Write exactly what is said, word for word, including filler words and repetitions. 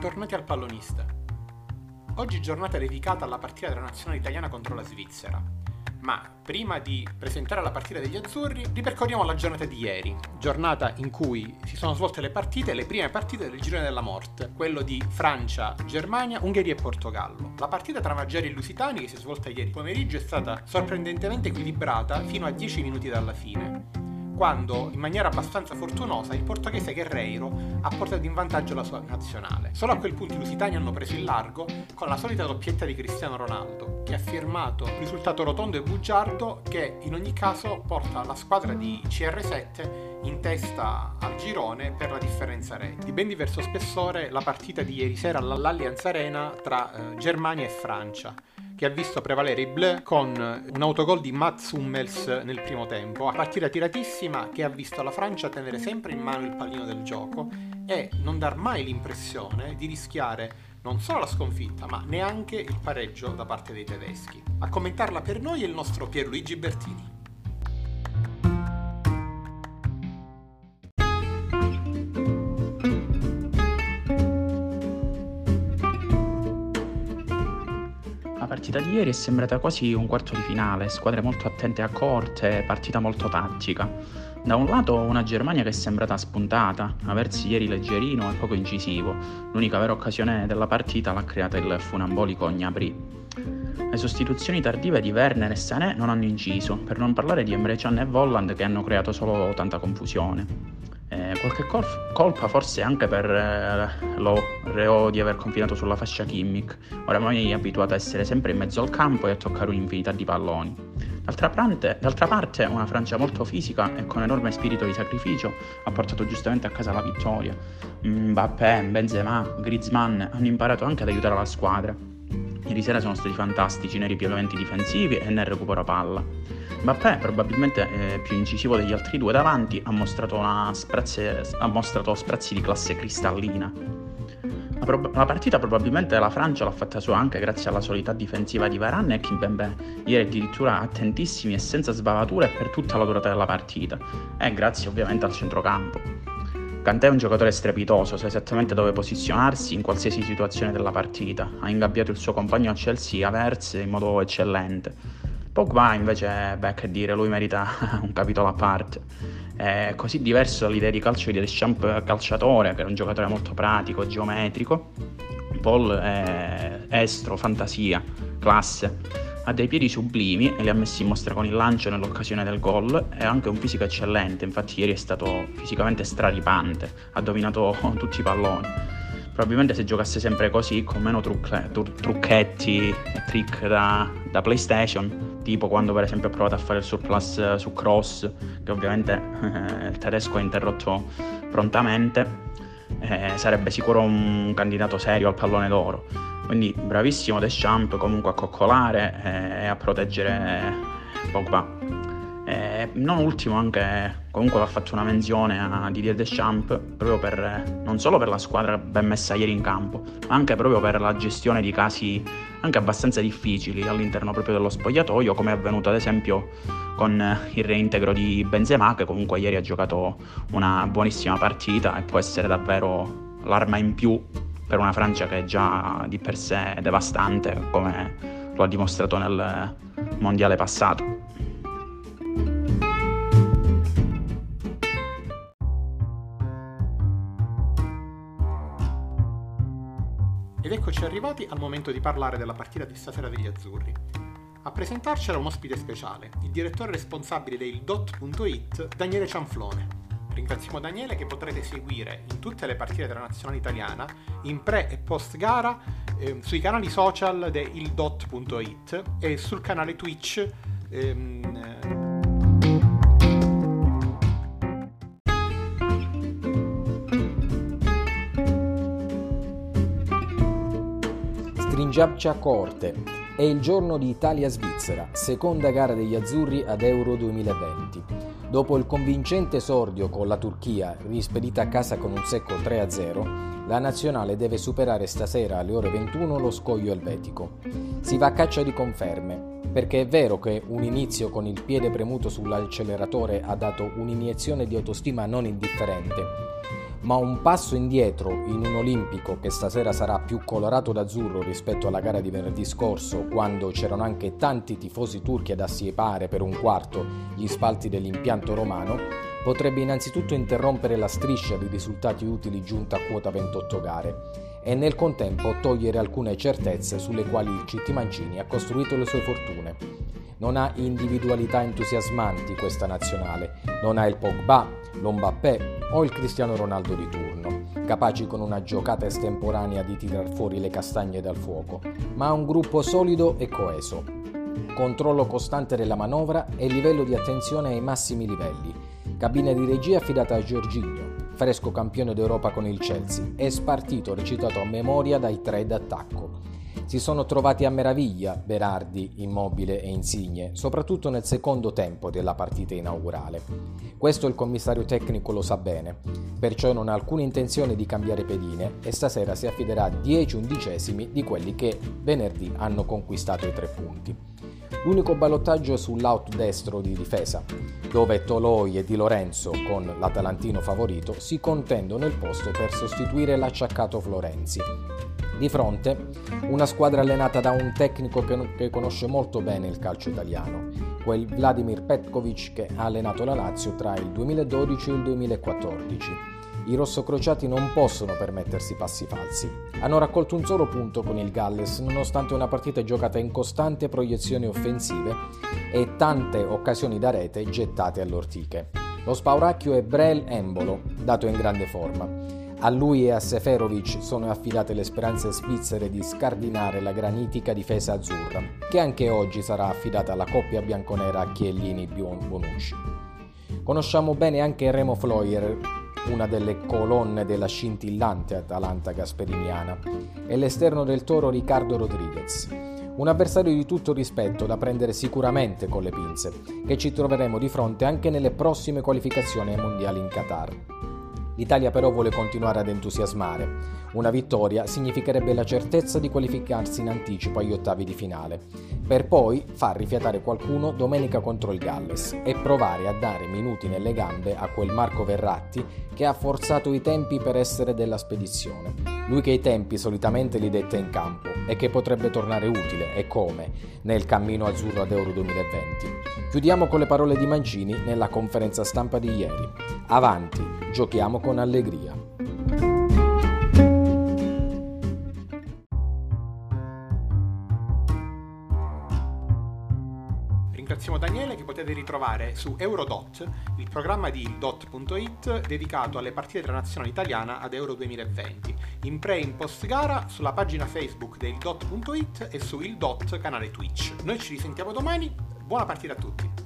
bentornati al Pallonista. Oggi giornata dedicata alla partita della nazionale italiana contro la Svizzera. Ma prima di presentare la partita degli azzurri, ripercorriamo la giornata di ieri, giornata in cui si sono svolte le partite, le prime partite del girone della morte, quello di Francia, Germania, Ungheria e Portogallo. La partita tra Magiari e Lusitani, che si è svolta ieri pomeriggio, è stata sorprendentemente equilibrata fino a dieci minuti dalla fine, quando in maniera abbastanza fortunosa il portoghese Guerreiro ha portato in vantaggio la sua nazionale. Solo a quel punto i lusitani hanno preso il largo con la solita doppietta di Cristiano Ronaldo, che ha firmato un risultato rotondo e bugiardo che in ogni caso porta la squadra di C R sette in testa al girone per la differenza reti. Di ben diverso spessore la partita di ieri sera all'Allianz Arena tra eh, Germania e Francia, che ha visto prevalere i bleu con un autogol di Mats Hummels nel primo tempo, a partita tiratissima che ha visto la Francia tenere sempre in mano il pallino del gioco e non dar mai l'impressione di rischiare non solo la sconfitta, ma neanche il pareggio da parte dei tedeschi. A commentarla per noi è il nostro Pierluigi Bertini. La partita di ieri è sembrata quasi un quarto di finale, squadre molto attente a corte, partita molto tattica. Da un lato una Germania che è sembrata spuntata, aversi ieri leggerino e poco incisivo. L'unica vera occasione della partita l'ha creata il funambolico Gnabry. Le sostituzioni tardive di Werner e Sané non hanno inciso, per non parlare di Emre Can e Volland che hanno creato solo tanta confusione. Eh, qualche colf- colpa forse anche per eh, l'orreo di aver confinato sulla fascia Kimmich, oramai è abituato a essere sempre in mezzo al campo e a toccare un'infinità di palloni. D'altra, prante, d'altra parte una Francia molto fisica e con enorme spirito di sacrificio ha portato giustamente a casa la vittoria. Mbappé, Benzema, Griezmann hanno imparato anche ad aiutare la squadra. Ieri sera sono stati fantastici nei ripiegamenti difensivi e nel recupero palla. Mbappé, probabilmente eh, più incisivo degli altri due davanti, ha mostrato, una sprazze, ha mostrato sprazzi di classe cristallina. La, pro- la partita probabilmente la Francia l'ha fatta sua anche grazie alla solidità difensiva di Varane e Kimpembe, ieri addirittura attentissimi e senza sbavature per tutta la durata della partita, e grazie ovviamente al centrocampo. Kanté è un giocatore strepitoso, sa esattamente dove posizionarsi in qualsiasi situazione della partita, ha ingabbiato il suo compagno a Chelsea, Havertz, in modo eccellente. Pogba invece, beh, che dire, lui merita un capitolo a parte. È così diverso dall'idea di calcio di Deschamps calciatore, che era un giocatore molto pratico, geometrico. Paul è estro, fantasia, classe. Ha dei piedi sublimi e li ha messi in mostra con il lancio nell'occasione del gol. È anche un fisico eccellente, infatti ieri è stato fisicamente straripante, ha dominato tutti i palloni. Probabilmente se giocasse sempre così, con meno truc- tru- trucchetti e trick da, da PlayStation, tipo quando per esempio ha provato a fare il surplus su cross, che ovviamente eh, il tedesco ha interrotto prontamente, eh, sarebbe sicuro un candidato serio al pallone d'oro. Quindi bravissimo Deschamps comunque a coccolare eh, e a proteggere eh, Pogba. Eh, non ultimo anche, comunque va fatto una menzione a Didier Deschamps, proprio per, non solo per la squadra ben messa ieri in campo, ma anche proprio per la gestione di casi anche abbastanza difficili all'interno proprio dello spogliatoio, come è avvenuto ad esempio con il reintegro di Benzema, che comunque ieri ha giocato una buonissima partita e può essere davvero l'arma in più per una Francia che è già di per sé devastante, come lo ha dimostrato nel mondiale passato. Ed eccoci arrivati al momento di parlare della partita di stasera degli azzurri. A presentarcela un ospite speciale, il direttore responsabile di ildot punto it, Daniele Cianflone. Ringraziamo Daniele, che potrete seguire in tutte le partite della nazionale italiana, in pre e post gara, eh, sui canali social di ildot punto it e sul canale Twitch. Ehm, Giaccia corte, è il giorno di Italia-Svizzera, seconda gara degli azzurri ad Euro duemilaventi. Dopo il convincente esordio con la Turchia, rispedita a casa con un secco tre a zero, la nazionale deve superare stasera alle ore ventuno lo scoglio elvetico. Si va a caccia di conferme, perché è vero che un inizio con il piede premuto sull'acceleratore ha dato un'iniezione di autostima non indifferente, ma un passo indietro in un olimpico che stasera sarà più colorato d'azzurro rispetto alla gara di venerdì scorso, quando c'erano anche tanti tifosi turchi ad assiepare per un quarto gli spalti dell'impianto romano, potrebbe innanzitutto interrompere la striscia di risultati utili giunta a quota ventotto gare e nel contempo togliere alcune certezze sulle quali il Cittimancini ha costruito le sue fortune. Non ha individualità entusiasmanti questa nazionale, non ha il Pogba, lo Mbappé o il Cristiano Ronaldo di turno, capaci con una giocata estemporanea di tirar fuori le castagne dal fuoco, ma ha un gruppo solido e coeso, controllo costante della manovra e livello di attenzione ai massimi livelli, cabina di regia affidata a Jorginho, fresco campione d'Europa con il Chelsea, e spartito, recitato a memoria dai tre d'attacco. Si sono trovati a meraviglia Berardi, Immobile e Insigne, soprattutto nel secondo tempo della partita inaugurale. Questo il commissario tecnico lo sa bene, perciò non ha alcuna intenzione di cambiare pedine e stasera si affiderà a dieci undicesimi di quelli che venerdì hanno conquistato i tre punti. L'unico ballottaggio è sull'out destro di difesa, dove Toloi e Di Lorenzo, con l'atalantino favorito, si contendono il posto per sostituire l'acciaccato Florenzi. Di fronte, una squadra allenata da un tecnico che, che conosce molto bene il calcio italiano, quel Vladimir Petkovic che ha allenato la Lazio tra il duemiladodici e il duemilaquattordici. I rossocrociati non possono permettersi passi falsi. Hanno raccolto un solo punto con il Galles, nonostante una partita giocata in costante proiezioni offensive e tante occasioni da rete gettate all'ortiche. Lo spauracchio è Brel Embolo, dato in grande forma. A lui e a Seferovic sono affidate le speranze svizzere di scardinare la granitica difesa azzurra, che anche oggi sarà affidata alla coppia bianconera Chiellini-Bonucci. Conosciamo bene anche Remo Floyer, una delle colonne della scintillante Atalanta gasperiniana, e l'esterno del Toro Ricardo Rodriguez. Un avversario di tutto rispetto da prendere sicuramente con le pinze, che ci troveremo di fronte anche nelle prossime qualificazioni ai mondiali in Qatar. L'Italia però vuole continuare ad entusiasmare. Una vittoria significherebbe la certezza di qualificarsi in anticipo agli ottavi di finale, per poi far rifiatare qualcuno domenica contro il Galles e provare a dare minuti nelle gambe a quel Marco Verratti che ha forzato i tempi per essere della spedizione. Lui che i tempi solitamente li detta in campo e che potrebbe tornare utile, e come, nel cammino azzurro ad Euro duemilaventi. Chiudiamo con le parole di Mancini nella conferenza stampa di ieri. Avanti, giochiamo con allegria. Ringraziamo Daniele, che potete ritrovare su Eurodot, il programma di ildot punto it dedicato alle partite della nazionale italiana ad Euro duemilaventi, in pre e in post gara sulla pagina Facebook di ildot punto it e su ildot canale Twitch. Noi ci risentiamo domani, buona partita a tutti!